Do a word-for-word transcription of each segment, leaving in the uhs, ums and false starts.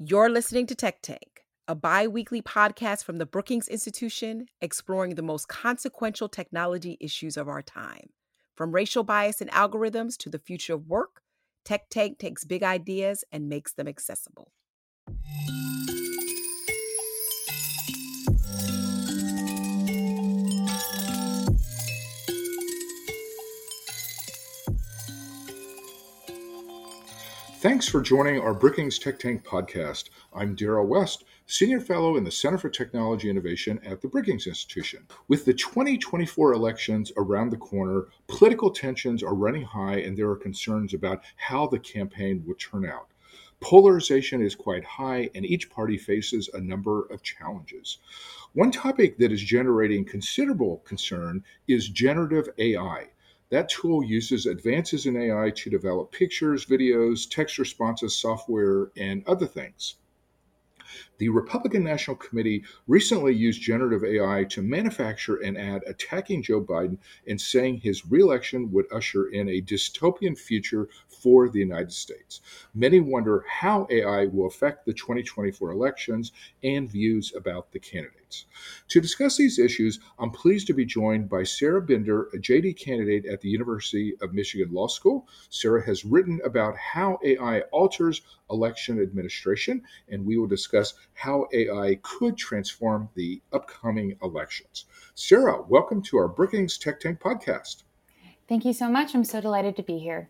You're listening to Tech Tank, a bi-weekly podcast from the Brookings Institution exploring the most consequential technology issues of our time. From racial bias and algorithms to the future of work, Tech Tank takes big ideas and makes them accessible. Thanks for joining our Brookings Tech Tank podcast. I'm Darrell West, Senior Fellow in the Center for Technology Innovation at the Brookings Institution. With the twenty twenty-four elections around the corner, political tensions are running high and there are concerns about how the campaign will turn out. Polarization is quite high and each party faces a number of challenges. One topic that is generating considerable concern is generative A I. That tool uses advances in A I to develop pictures, videos, text responses, software, and other things. The Republican National Committee recently used generative A I to manufacture an ad attacking Joe Biden and saying his reelection would usher in a dystopian future for the United States. Many wonder how A I will affect the twenty twenty-four elections and views about the candidates. To discuss these issues, I'm pleased to be joined by Sarah Bender, a J D candidate at the University of Michigan Law School. Sarah has written about how A I alters election administration, and we will discuss how A I could transform the upcoming elections. Sarah, welcome to our Brookings Tech Tank podcast. Thank you so much. I'm so delighted to be here.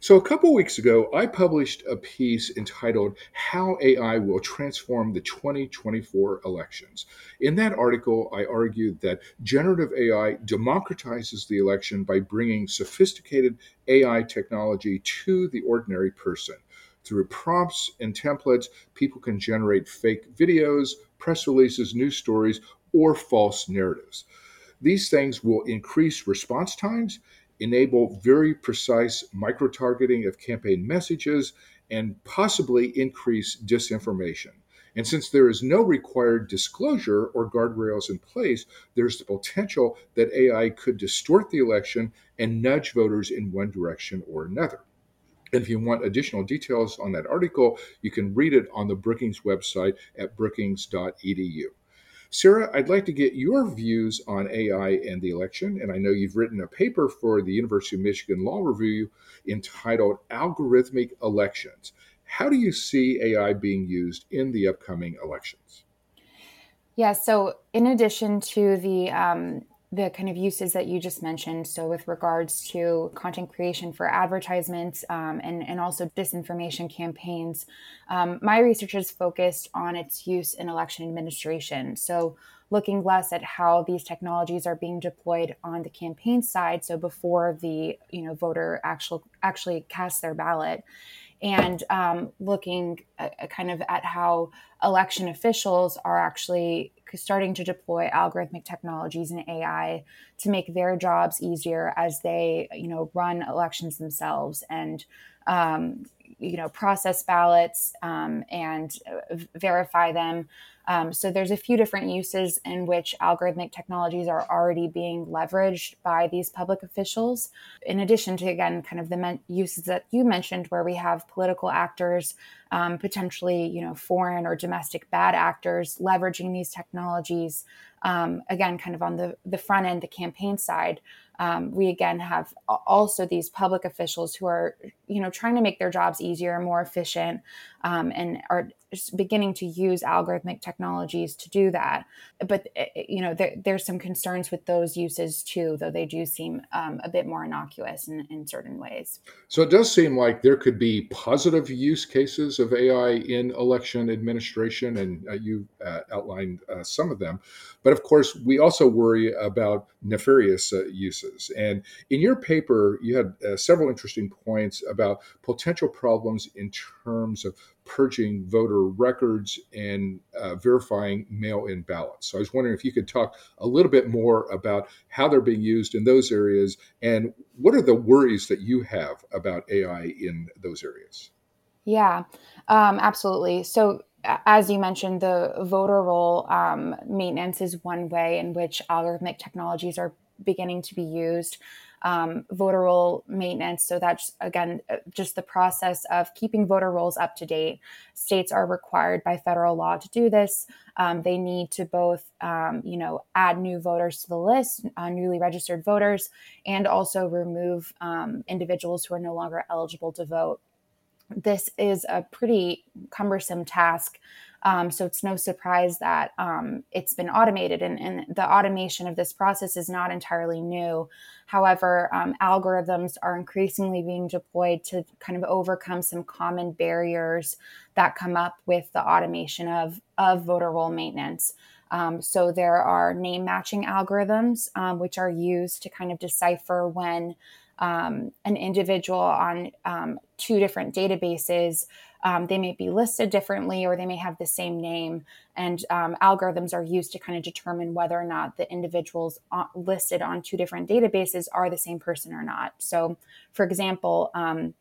So a couple weeks ago, I published a piece entitled How A I Will Transform the twenty twenty-four Elections. In that article, I argued that generative A I democratizes the election by bringing sophisticated A I technology to the ordinary person. Through prompts and templates, people can generate fake videos, press releases, news stories, or false narratives. These things will increase response times, enable very precise micro-targeting of campaign messages, and possibly increase disinformation. And since there is no required disclosure or guardrails in place, there's the potential that A I could distort the election and nudge voters in one direction or another. And if you want additional details on that article, you can read it on the Brookings website at brookings dot e d u. Sarah, I'd like to get your views on A I and the election, and I know you've written a paper for the University of Michigan Law Review entitled Algorithmic Elections. How do you see A I being used in the upcoming elections? Yeah, so in addition to the um, the kind of uses that you just mentioned, so with regards to content creation for advertisements um, and, and also disinformation campaigns, um, my research is focused on its use in election administration. So looking less at how these technologies are being deployed on the campaign side, so before the you know voter actual, actually casts their ballot, and um, looking at, kind of at how election officials are actually starting to deploy algorithmic technologies and A I to make their jobs easier as they, you know, run elections themselves and, um, you know, process ballots um, and verify them. Um, so there's a few different uses in which algorithmic technologies are already being leveraged by these public officials. In addition to, again, kind of the men- uses that you mentioned where we have political actors, um, potentially, you know, foreign or domestic bad actors leveraging these technologies. Um, again, kind of on the, the front end, the campaign side, um, we again have also these public officials who are, you know, trying to make their jobs easier, more efficient, um, and are beginning to use algorithmic technologies to do that. But, you know, there, there's some concerns with those uses too, though they do seem um, a bit more innocuous in, in certain ways. So it does seem like there could be positive use cases of A I in election administration, and uh, you uh, outlined uh, some of them. But of course, we also worry about nefarious uh, uses. And in your paper, you had uh, several interesting points about potential problems in terms of purging voter records and uh, verifying mail-in ballots. So I was wondering if you could talk a little bit more about how they're being used in those areas and what are the worries that you have about A I in those areas? Yeah, um, absolutely. So as you mentioned, the voter roll um, maintenance is one way in which algorithmic technologies are beginning to be used. um, voter roll maintenance. So that's, again, just the process of keeping voter rolls up to date. States are required by federal law to do this. Um, they need to both, um, you know, add new voters to the list, uh, newly registered voters, and also remove um, individuals who are no longer eligible to vote. This is a pretty cumbersome task. Um, so it's no surprise that um, it's been automated, and, and the automation of this process is not entirely new. However, um, algorithms are increasingly being deployed to kind of overcome some common barriers that come up with the automation of, of voter roll maintenance. Um, so there are name matching algorithms, um, which are used to kind of decipher when um, an individual on um, two different databases Um, they may be listed differently, or they may have the same name, and um, algorithms are used to kind of determine whether or not the individuals listed on two different databases are the same person or not. So, for example, um,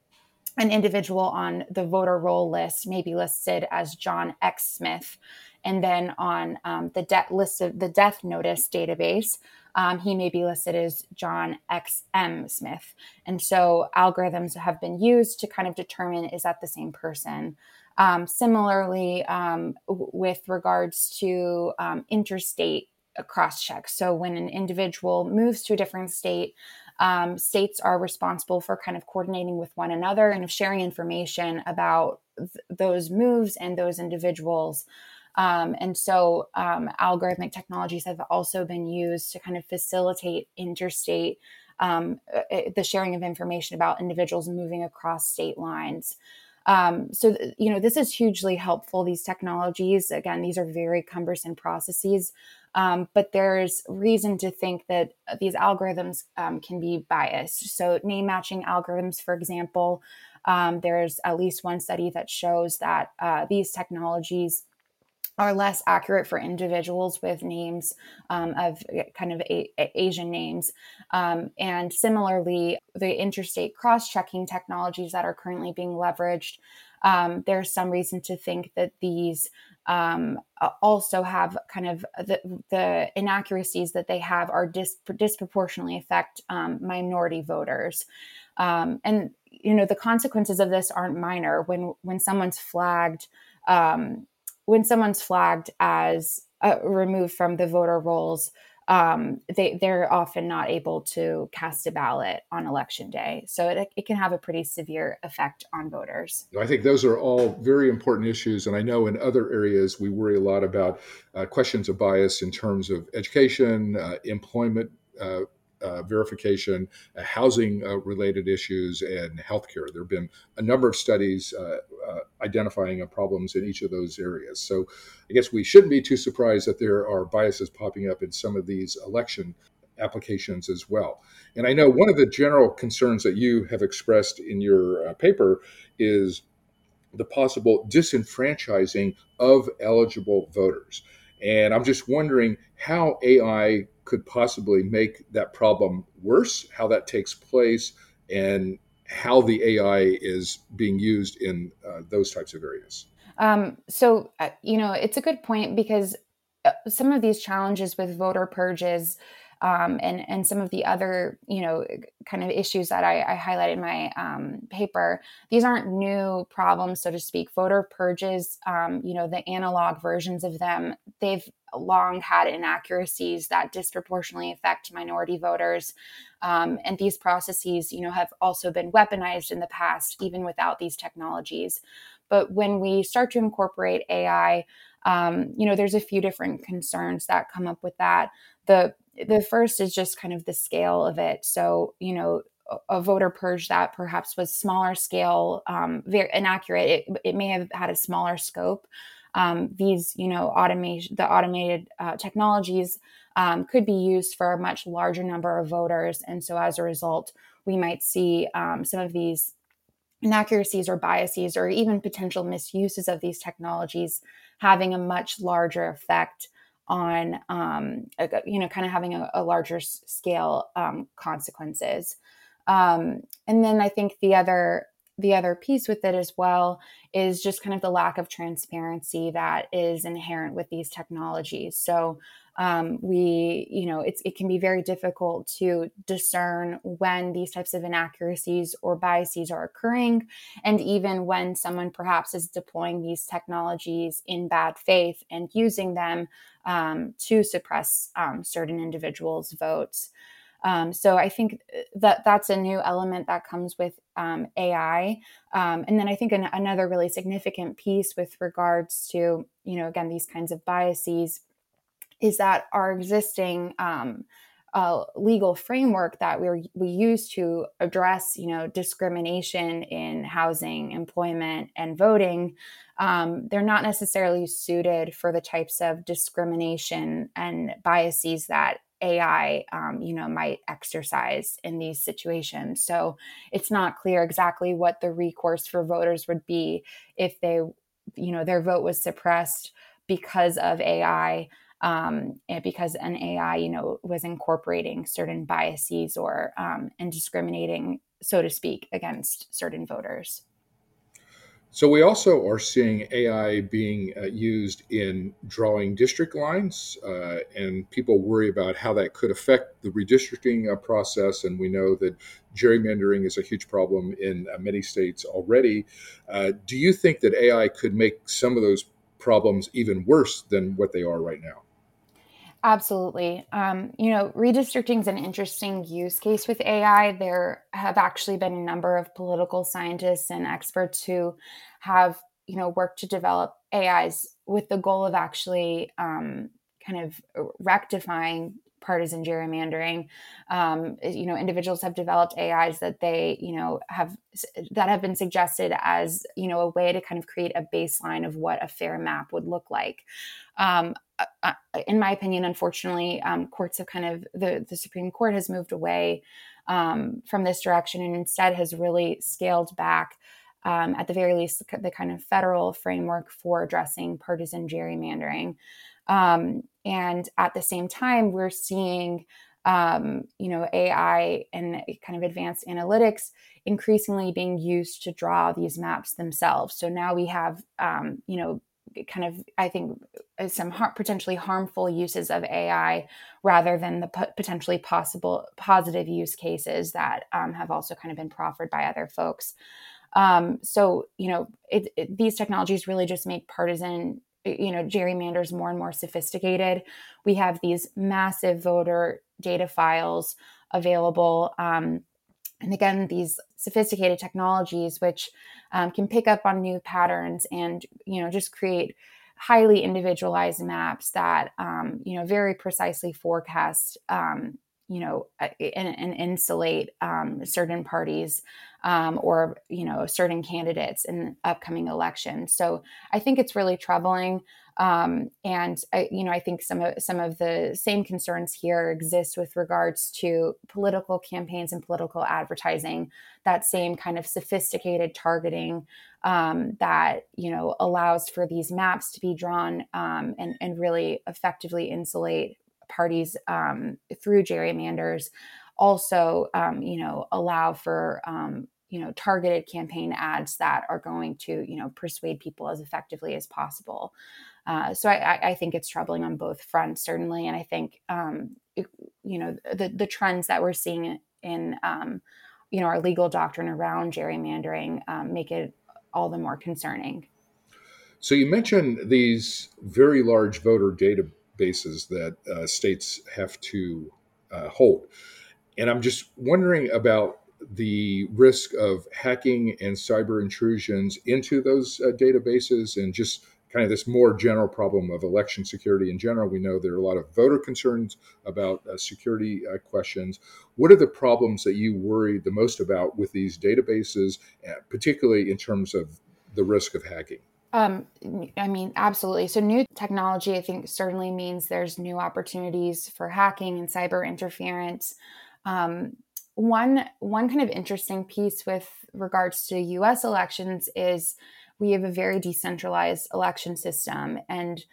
an individual on the voter roll list may be listed as John X. Smith, and then on um, the de- list of the death notice database, Um, he may be listed as John X M Smith. And so algorithms have been used to kind of determine, is that the same person? Um, similarly, um, w- with regards to um, interstate cross-checks. So when an individual moves to a different state, um, states are responsible for kind of coordinating with one another and of sharing information about th- those moves and those individuals. Um, and so um, algorithmic technologies have also been used to kind of facilitate interstate, um, uh, the sharing of information about individuals moving across state lines. Um, so, th- you know, this is hugely helpful. These technologies, again, these are very cumbersome processes, um, but there's reason to think that these algorithms um, can be biased. So name matching algorithms, for example, um, there's at least one study that shows that uh, these technologies are less accurate for individuals with names um, of kind of a, a Asian names. Um, and similarly, the interstate cross-checking technologies that are currently being leveraged, um, there's some reason to think that these um, also have kind of the, the inaccuracies that they have are dis- disproportionately affect um, minority voters. Um, and, you know, the consequences of this aren't minor. When, when someone's flagged, um, When someone's flagged as uh, removed from the voter rolls, um, they, they're often not able to cast a ballot on election day. So it, it can have a pretty severe effect on voters. I think those are all very important issues. And I know in other areas, we worry a lot about uh, questions of bias in terms of education, uh, employment, uh, Uh, verification, uh, housing uh, related issues, and healthcare. There have been a number of studies uh, uh, identifying uh, problems in each of those areas. So I guess we shouldn't be too surprised that there are biases popping up in some of these election applications as well. And I know one of the general concerns that you have expressed in your uh, paper is the possible disenfranchising of eligible voters. And I'm just wondering how A I could possibly make that problem worse, how that takes place, and how the A I is being used in uh, those types of areas. Um, so, uh, you know, it's a good point, because some of these challenges with voter purges um, and, and some of the other, you know, kind of issues that I, I highlighted in my um, paper, these aren't new problems, so to speak. Voter purges, um, you know, the analog versions of them, they've long had inaccuracies that disproportionately affect minority voters. Um, and these processes, you know, have also been weaponized in the past, even without these technologies. But when we start to incorporate A I, um, you know, there's a few different concerns that come up with that. The the first is just kind of the scale of it. So, you know, a voter purge that perhaps was smaller scale, um, very inaccurate, it, it may have had a smaller scope. Um, these, you know, automation, the automated uh, technologies um, could be used for a much larger number of voters. And so as a result, we might see um, some of these inaccuracies or biases or even potential misuses of these technologies having a much larger effect on, um, you know, kind of having a, a larger scale um, consequences. Um, and then I think the other the other piece with it as well is just kind of the lack of transparency that is inherent with these technologies. So um, we, you know, it's, it can be very difficult to discern when these types of inaccuracies or biases are occurring, and even when someone perhaps is deploying these technologies in bad faith and using them um, to suppress um, certain individuals' votes. Um, so I think that that's a new element that comes with um, A I. Um, and then I think an, another really significant piece with regards to, you know, again, these kinds of biases is that our existing um, uh, legal framework that we we use to address, you know, discrimination in housing, employment, and voting, um, they're not necessarily suited for the types of discrimination and biases that A I, um, you know, might exercise in these situations. So it's not clear exactly what the recourse for voters would be if they, you know, their vote was suppressed because of A I, um, and because an A I, you know, was incorporating certain biases or um, and discriminating, so to speak, against certain voters. So we also are seeing A I being uh, used in drawing district lines, uh, and people worry about how that could affect the redistricting uh, process. And we know that gerrymandering is a huge problem in uh, many states already. Uh, do you think that A I could make some of those problems even worse than what they are right now? Absolutely. Um, you know, redistricting is an interesting use case with A I. There have actually been a number of political scientists and experts who have, you know, worked to develop A Is with the goal of actually um, kind of rectifying partisan gerrymandering. Um, you know, individuals have developed A Is that they, you know, have that have been suggested as, you know, a way to kind of create a baseline of what a fair map would look like. Um, uh, in my opinion, unfortunately, um, courts have kind of the, the Supreme Court has moved away um, from this direction and instead has really scaled back, um, at the very least, the kind of federal framework for addressing partisan gerrymandering. Um, and at the same time, we're seeing, um, you know, A I and kind of advanced analytics increasingly being used to draw these maps themselves. So now we have, um, you know, kind of, I think, some har- potentially harmful uses of A I rather than the po- potentially possible positive use cases that um, have also kind of been proffered by other folks. Um, so, you know, it, it, these technologies really just make partisan, you know, gerrymanders more and more sophisticated. We have these massive voter data files available. Um, and again, these sophisticated technologies, which um, can pick up on new patterns and, you know, just create highly individualized maps that, um, you know, very precisely forecast, um, you know, and, and insulate um, certain parties um, or, you know, certain candidates in upcoming elections. So I think it's really troubling. Um, and, I, you know, I think some of, some of the same concerns here exist with regards to political campaigns and political advertising, that same kind of sophisticated targeting um, that, you know, allows for these maps to be drawn um, and, and really effectively insulate parties um, through gerrymanders, also, um, you know, allow for, um, you know, targeted campaign ads that are going to, you know, persuade people as effectively as possible. Uh, so I, I think it's troubling on both fronts, certainly. And I think, um, it, you know, the, the trends that we're seeing in, um, you know, our legal doctrine around gerrymandering um, make it all the more concerning. So you mentioned these very large voter data bases that uh, states have to uh, hold. And I'm just wondering about the risk of hacking and cyber intrusions into those uh, databases, and just kind of this more general problem of election security in general. We know there are a lot of voter concerns about uh, security uh, questions. What are the problems that you worry the most about with these databases, particularly in terms of the risk of hacking? Um, I mean, absolutely. So new technology, I think, certainly means there's new opportunities for hacking and cyber interference. Um, one one kind of interesting piece with regards to U S elections is we have a very decentralized election system, and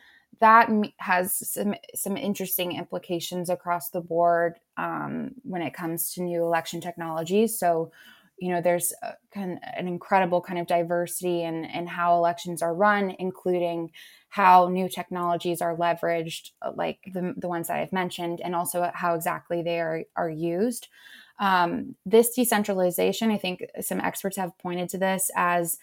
that has some some interesting implications across the board um, when it comes to new election technologies. So you know, there's a, kind of an incredible kind of diversity in, in how elections are run, including how new technologies are leveraged, like the, the ones that I've mentioned, and also how exactly they are, are used. Um, this decentralization, I think some experts have pointed to this as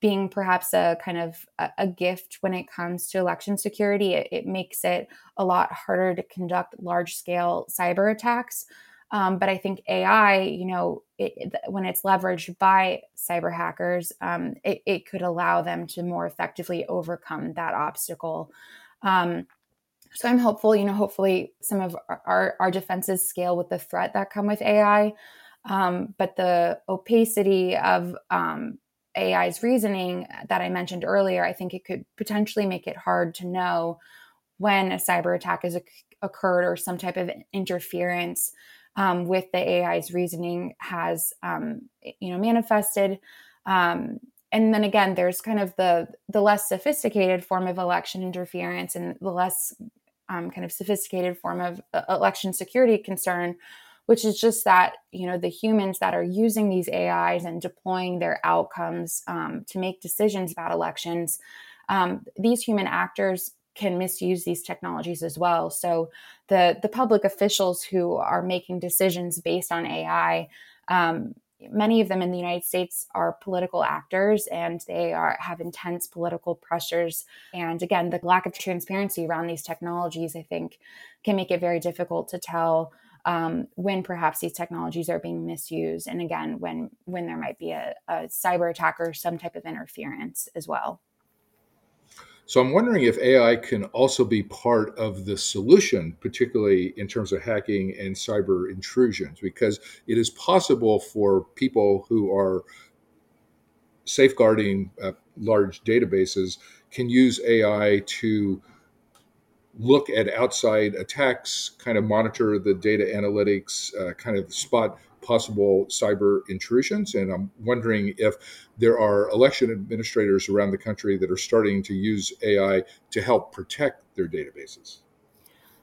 being perhaps a kind of a, a gift when it comes to election security. It, it makes it a lot harder to conduct large-scale cyber attacks. Um, but I think A I, you know, it, when it's leveraged by cyber hackers, um, it, it could allow them to more effectively overcome that obstacle. Um, so I'm hopeful, you know, hopefully some of our, our defenses scale with the threat that come with A I. Um, but the opacity of um, A I's reasoning that I mentioned earlier, I think it could potentially make it hard to know when a cyber attack has occurred or some type of interference Um, with the A I's reasoning has, um, you know, manifested. Um, and then again, there's kind of the the less sophisticated form of election interference and the less um, kind of sophisticated form of election security concern, which is just that, you know, the humans that are using these A Is and deploying their outcomes um, to make decisions about elections, um, these human actors can misuse these technologies as well. So the the public officials who are making decisions based on A I, um, many of them in the United States are political actors, and they are have intense political pressures. And again, the lack of transparency around these technologies, I think, can make it very difficult to tell um, when perhaps these technologies are being misused. And again, when, when there might be a, a cyber attack or some type of interference as well. So I'm wondering if A I can also be part of the solution, particularly in terms of hacking and cyber intrusions, because it is possible for people who are safeguarding uh, large databases can use A I to look at outside attacks, kind of monitor the data analytics, uh, kind of spot possible cyber intrusions. And I'm wondering if there are election administrators around the country that are starting to use A I to help protect their databases.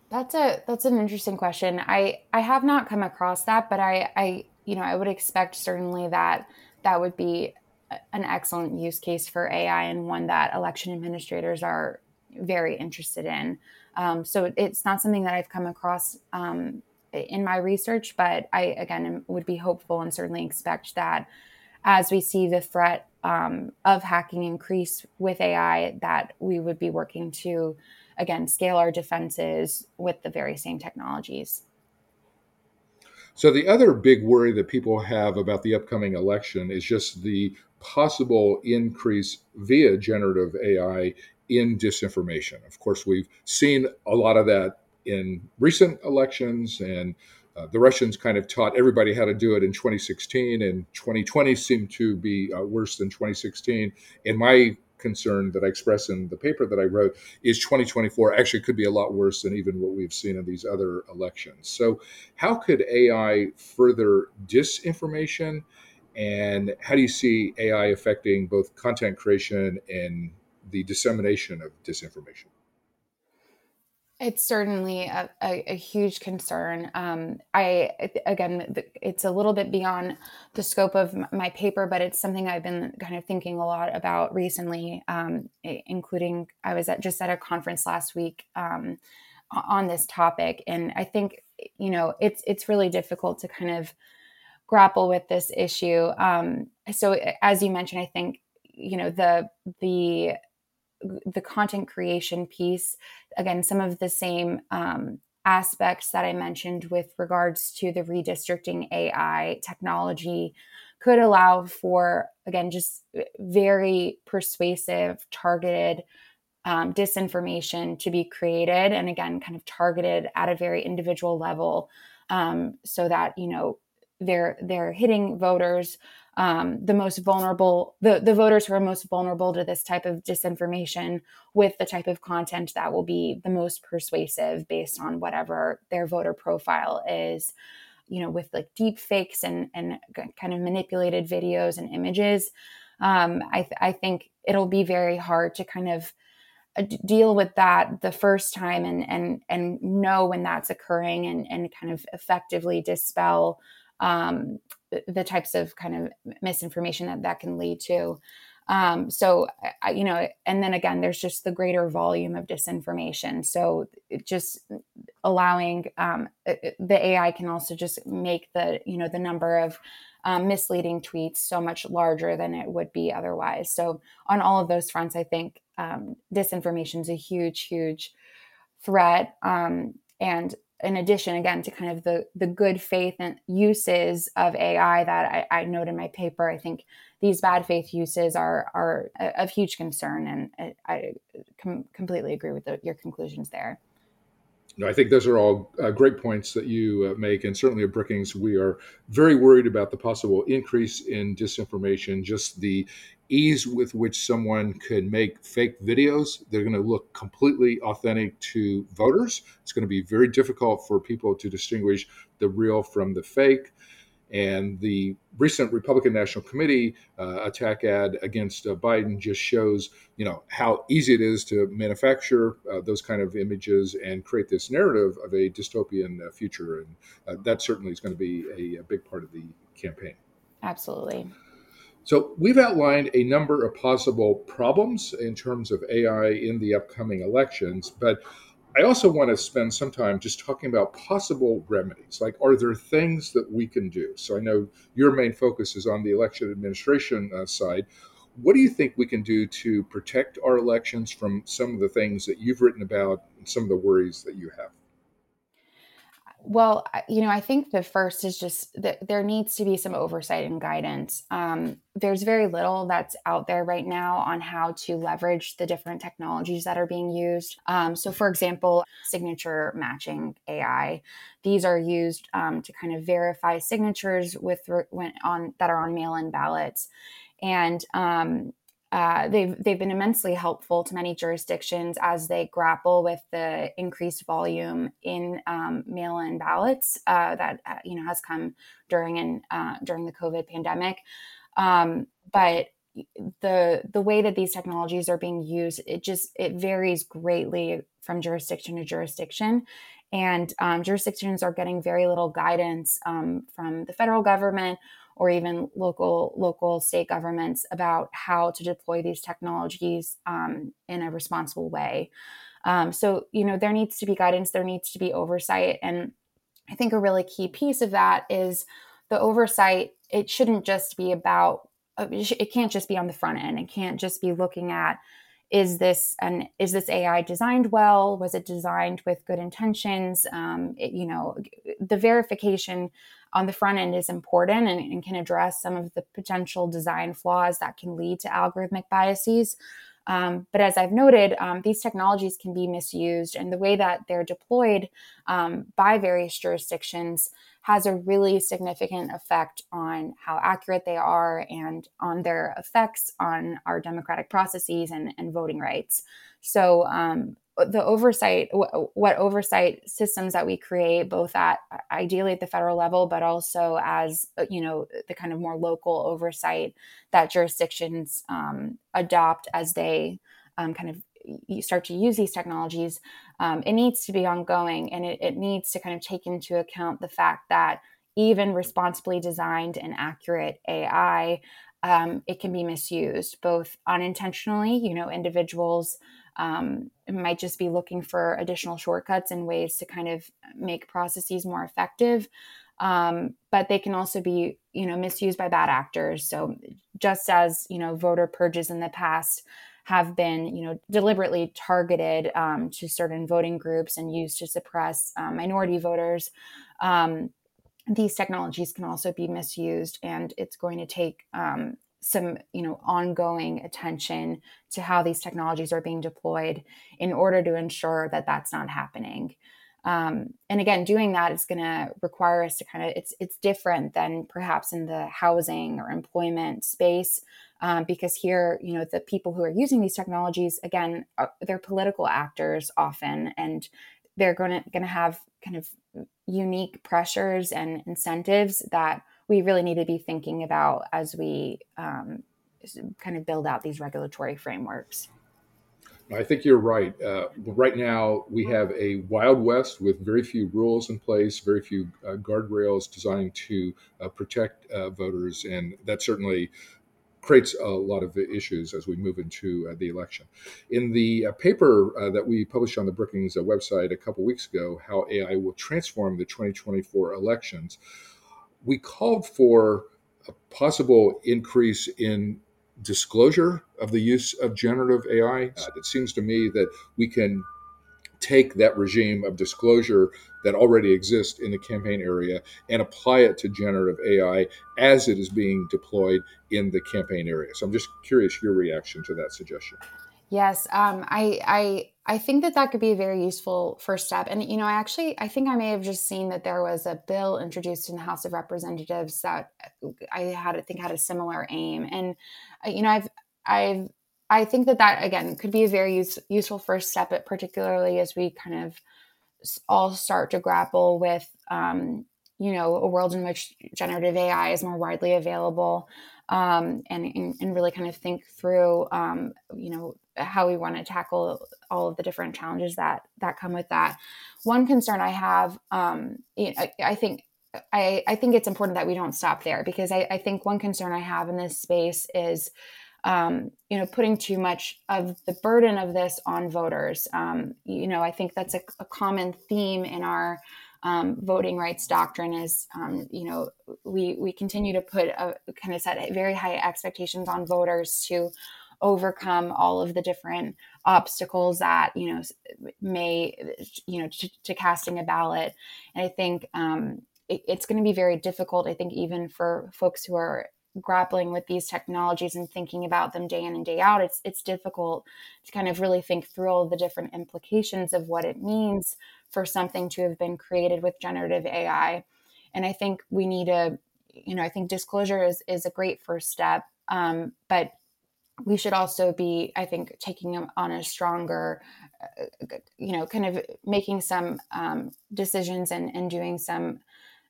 That's a that's an interesting question. I, I have not come across that, but I, I you know I would expect certainly that that would be an excellent use case for A I and one that election administrators are very interested in. Um, so it's not something that I've come across um, in my research, but I, again, would be hopeful and certainly expect that as we see the threat um, of hacking increase with A I, that we would be working to, again, scale our defenses with the very same technologies. So the other big worry that people have about the upcoming election is just the possible increase via generative A I in disinformation. Of course, we've seen a lot of that in recent elections, and uh, the Russians kind of taught everybody how to do it in twenty sixteen, and twenty twenty seemed to be uh, worse than twenty sixteen. And my concern that I express in the paper that I wrote is twenty twenty-four actually could be a lot worse than even what we've seen in these other elections. So how could A I further disinformation, and how do you see A I affecting both content creation and the dissemination of disinformation? It's certainly a, a, a huge concern. Um, I again, it's a little bit beyond the scope of my paper, but it's something I've been kind of thinking a lot about recently, um, including I was at just at a conference last week um, on this topic. And I think, you know, it's it's really difficult to kind of grapple with this issue. Um, so as you mentioned, I think, you know, the the the content creation piece, again, some of the same um, aspects that I mentioned with regards to the redistricting A I technology could allow for, again, just very persuasive, targeted um, disinformation to be created. And again, kind of targeted at a very individual level um, so that, you know, they're, they're hitting voters Um, the most vulnerable, the, the voters who are most vulnerable to this type of disinformation with the type of content that will be the most persuasive based on whatever their voter profile is, you know, with like deep fakes and, and kind of manipulated videos and images. Um, I, th- I think it'll be very hard to kind of deal with that the first time and, and, and know when that's occurring and, and kind of effectively dispel Um, the types of kind of misinformation that that can lead to. Um, so, I, you know, and then again, there's just the greater volume of disinformation. So it just allowing um, the A I can also just make the, you know, the number of um, misleading tweets so much larger than it would be otherwise. So on all of those fronts, I think um, disinformation is a huge, huge threat. Um, and in addition, again, to kind of the the good faith and uses of A I that I, I note in my paper, I think these bad faith uses are are of huge concern, and I com- completely agree with the, your conclusions there. No, I think those are all uh, great points that you uh, make, and certainly at Brookings, we are very worried about the possible increase in disinformation, just the ease with which someone could make fake videos. They're going to look completely authentic to voters. It's going to be very difficult for people to distinguish the real from the fake. And the recent Republican National Committee uh, attack ad against uh, Biden just shows, you know, how easy it is to manufacture uh, those kind of images and create this narrative of a dystopian uh, future. And uh, that certainly is going to be a, a big part of the campaign. Absolutely. So we've outlined a number of possible problems in terms of A I in the upcoming elections, but I also want to spend some time just talking about possible remedies. Like, are there things that we can do? So I know your main focus is on the election administration uh, side. What do you think we can do to protect our elections from some of the things that you've written about and some of the worries that you have? Well, you know, I think the first is just that there needs to be some oversight and guidance. Um, there's very little that's out there right now on how to leverage the different technologies that are being used. Um, so, for example, signature matching A I. These are used um, to kind of verify signatures with when on that are on mail-in ballots, and um, Uh, they've they've been immensely helpful to many jurisdictions as they grapple with the increased volume in um, mail-in ballots uh, that uh, you know has come during and uh, during the COVID pandemic. Um, but the the way that these technologies are being used, it just it varies greatly from jurisdiction to jurisdiction. And um, jurisdictions are getting very little guidance um, from the federal government or even local local state governments about how to deploy these technologies um, in a responsible way. Um, so, you know, there needs to be guidance, there needs to be oversight. And I think a really key piece of that is the oversight. It shouldn't just be about, it can't just be on the front end. It can't just be looking at, is this an, is this A I designed well? Was it designed with good intentions? Um, it, you know, the verification on the front end is important and, and can address some of the potential design flaws that can lead to algorithmic biases. Um, but as I've noted, um, these technologies can be misused, and the way that they're deployed um, by various jurisdictions has a really significant effect on how accurate they are and on their effects on our democratic processes and, and voting rights. So um, the oversight, w- what oversight systems that we create, both at ideally at the federal level, but also as, you know, the kind of more local oversight that jurisdictions um, adopt as they um, kind of you start to use these technologies, um, it needs to be ongoing, and it, it needs to kind of take into account the fact that even responsibly designed and accurate A I, um, it can be misused both unintentionally. You know, individuals um, might just be looking for additional shortcuts and ways to kind of make processes more effective. Um, but they can also be, you know, misused by bad actors. So just as, you know, voter purges in the past have been, you know, deliberately targeted um, to certain voting groups and used to suppress um, minority voters. Um, these technologies can also be misused, and it's going to take um, some, you know, ongoing attention to how these technologies are being deployed in order to ensure that that's not happening. Um, and again, doing that is going to require us to kind of, it's it's different than perhaps in the housing or employment space, um, because here, you know, the people who are using these technologies, again, are, they're political actors often, and they're going to going to have kind of unique pressures and incentives that we really need to be thinking about as we um, kind of build out these regulatory frameworks. I think you're right. Uh, right now, we have a Wild West with very few rules in place, very few uh, guardrails designed to uh, protect uh, voters. And that certainly creates a lot of issues as we move into uh, the election. In the uh, paper uh, that we published on the Brookings uh, website a couple weeks ago, How A I Will Transform the twenty twenty-four Elections, we called for a possible increase in disclosure of the use of generative A I. Uh, it seems to me that we can take that regime of disclosure that already exists in the campaign area and apply it to generative A I as it is being deployed in the campaign area. So I'm just curious your reaction to that suggestion. Yes, um, I, I I think that that could be a very useful first step. And, you know, I actually, I think I may have just seen that there was a bill introduced in the House of Representatives that I had, I think had a similar aim. And, you know, I've, I've, I think that that, again, could be a very use, useful first step, but particularly as we kind of all start to grapple with, um, you know, a world in which generative A I is more widely available, um, and, and, and really kind of think through, um, you know, how we want to tackle all of the different challenges that that come with that. One concern I have, um, you know, I, I think I, I think it's important that we don't stop there, because I, I think one concern I have in this space is, um, you know, putting too much of the burden of this on voters. Um, you know, I think that's a, a common theme in our um, voting rights doctrine is, um, you know, we we continue to put a, kind of set very high expectations on voters to overcome all of the different obstacles that, you know, may, you know, to, to casting a ballot. And I think um, it, it's going to be very difficult, I think, even for folks who are grappling with these technologies and thinking about them day in and day out. It's it's difficult to kind of really think through all the different implications of what it means for something to have been created with generative A I. And I think we need a, you know, I think disclosure is, is a great first step, um, but we should also be, I think, taking on a stronger, uh, you know, kind of making some um, decisions and, and doing some,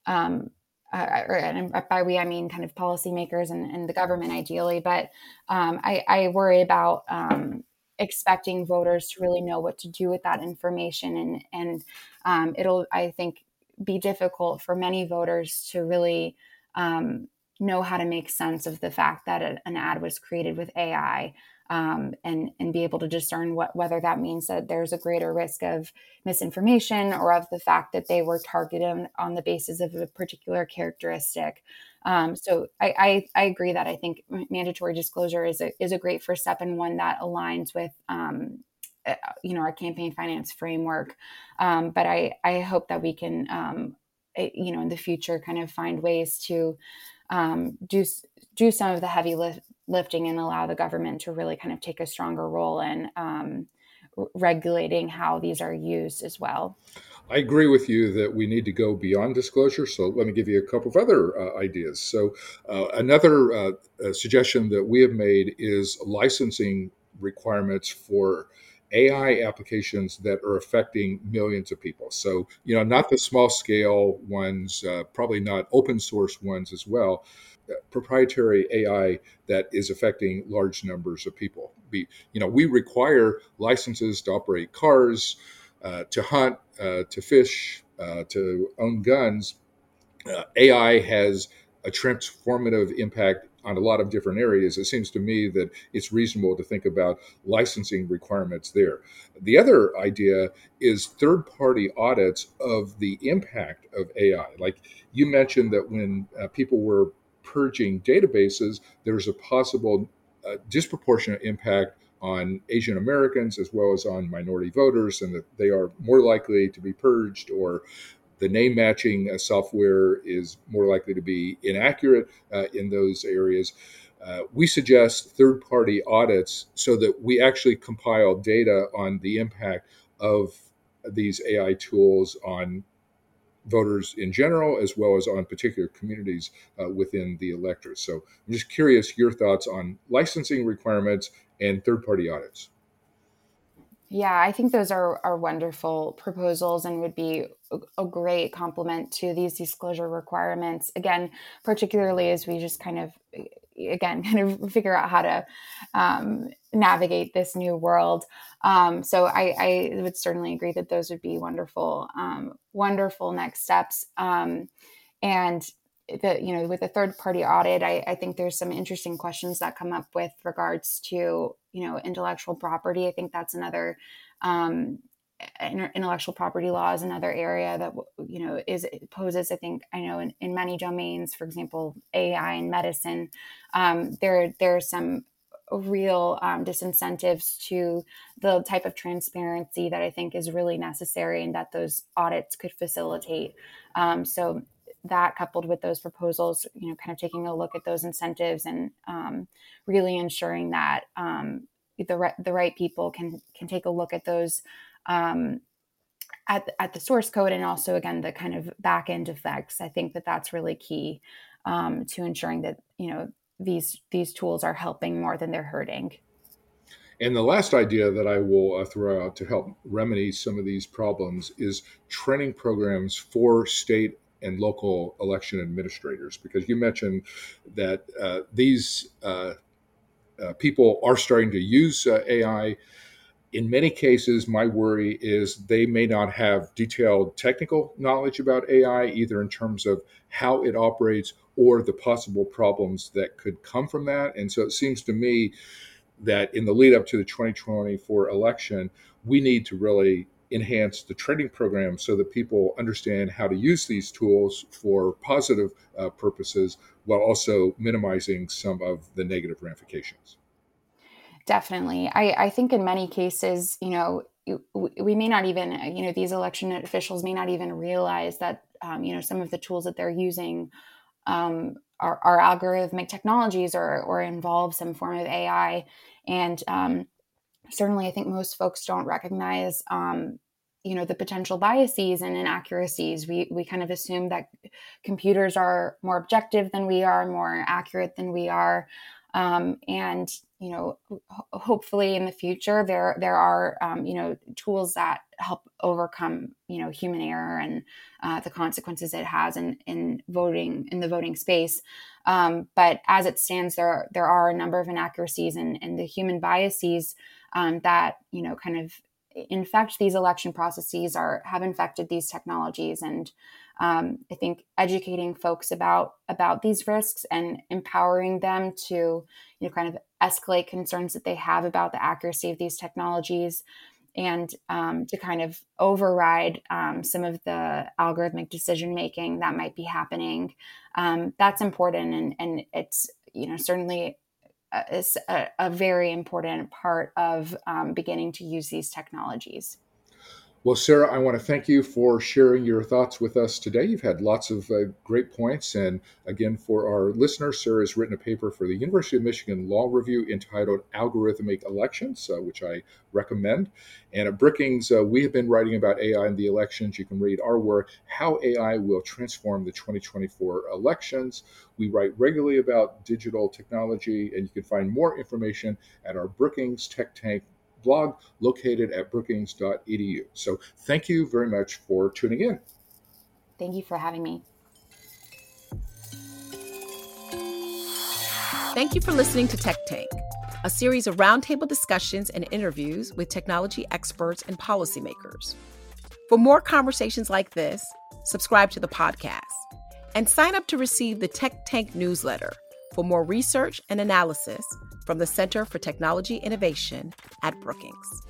um, uh, or, and by we, I mean kind of policymakers and, and the government ideally. But um, I, I worry about um, expecting voters to really know what to do with that information. And, and um, it'll, I think, be difficult for many voters to really um know how to make sense of the fact that an ad was created with A I, um, and and be able to discern what whether that means that there's a greater risk of misinformation or of the fact that they were targeted on the basis of a particular characteristic. Um, so I, I I agree that I think mandatory disclosure is a is a great first step, and one that aligns with um, you know, our campaign finance framework. Um, but I I hope that we can um, you know in the future kind of find ways to Um, do do some of the heavy lift, lifting and allow the government to really kind of take a stronger role in um, regulating how these are used as well. I agree with you that we need to go beyond disclosure. So let me give you a couple of other uh, ideas. So uh, another uh, suggestion that we have made is licensing requirements for A I applications that are affecting millions of people. So, you know, not the small scale ones, uh, probably not open source ones as well, uh, proprietary A I that is affecting large numbers of people. We, you know, we require licenses to operate cars, uh, to hunt, uh, to fish, uh, to own guns. Uh, A I has a transformative impact on a lot of different areas. It seems to me that it's reasonable to think about licensing requirements there. The other idea is third-party audits of the impact of A I. Like you mentioned that when uh, people were purging databases, there's a possible uh, disproportionate impact on Asian Americans as well as on minority voters, and that they are more likely to be purged, or the name matching software is more likely to be inaccurate uh, in those areas. Uh, we suggest third-party audits so that we actually compile data on the impact of these A I tools on voters in general, as well as on particular communities uh, within the electorate. So I'm just curious your thoughts on licensing requirements and third-party audits. Yeah, I think those are, are wonderful proposals and would be a great complement to these disclosure requirements. Again, particularly as we just kind of, again, kind of figure out how to um, navigate this new world. Um, so I, I would certainly agree that those would be wonderful, um, wonderful next steps. Um, and the, you know, with a third party audit, I, I think there's some interesting questions that come up with regards to, you know, intellectual property. I think that's another, um, intellectual property law is another area that, you know, is poses, I think, I know in, in many domains, for example, A I and medicine, um, there, there are some real um, disincentives to the type of transparency that I think is really necessary and that those audits could facilitate. Um, so that coupled with those proposals, you know, kind of taking a look at those incentives and um, really ensuring that um, the re- the right people can can take a look at those um, at at the source code and also again the kind of back end effects. I think that that's really key um, to ensuring that you know these these tools are helping more than they're hurting. And the last idea that I will uh, throw out to help remedy some of these problems is training programs for state and local election administrators, because you mentioned that uh, these uh, uh, people are starting to use uh, A I. In many cases, my worry is they may not have detailed technical knowledge about A I, either in terms of how it operates or the possible problems that could come from that. And so it seems to me that in the lead up to the twenty twenty-four election, we need to really enhance the training program so that people understand how to use these tools for positive uh, purposes while also minimizing some of the negative ramifications. Definitely. I, I think in many cases, you know, we may not even, you know, these election officials may not even realize that, um, you know, some of the tools that they're using um, are, are algorithmic technologies or, or involve some form of A I. And, um, certainly, I think most folks don't recognize, um, you know, the potential biases and inaccuracies. We we kind of assume that computers are more objective than we are, more accurate than we are, um, and you know, ho- hopefully in the future there there are um, you know tools that help overcome you know human error and uh, the consequences it has in in voting in the voting space. Um, but as it stands, there there are a number of inaccuracies and and the human biases. Um, that, you know, kind of infect these election processes or have infected these technologies. And um, I think educating folks about about these risks and empowering them to, you know, kind of escalate concerns that they have about the accuracy of these technologies and um, to kind of override um, some of the algorithmic decision making that might be happening. Um, that's important. And, and it's, you know, certainly is a, a very important part of um, beginning to use these technologies. Well, Sarah, I want to thank you for sharing your thoughts with us today. You've had lots of uh, great points. And again, for our listeners, Sarah has written a paper for the University of Michigan Law Review entitled Algorithmic Elections, uh, which I recommend. And at Brookings, uh, we have been writing about A I and the elections. You can read our work, How A I Will Transform the twenty twenty-four Elections. We write regularly about digital technology, and you can find more information at our Brookings Tech Tank blog located at brookings dot e d u. So thank you very much for tuning in. Thank you for having me. Thank you for listening to Tech Tank, a series of roundtable discussions and interviews with technology experts and policymakers. For more conversations like this, subscribe to the podcast and sign up to receive the Tech Tank newsletter for more research and analysis from the Center for Technology Innovation at Brookings.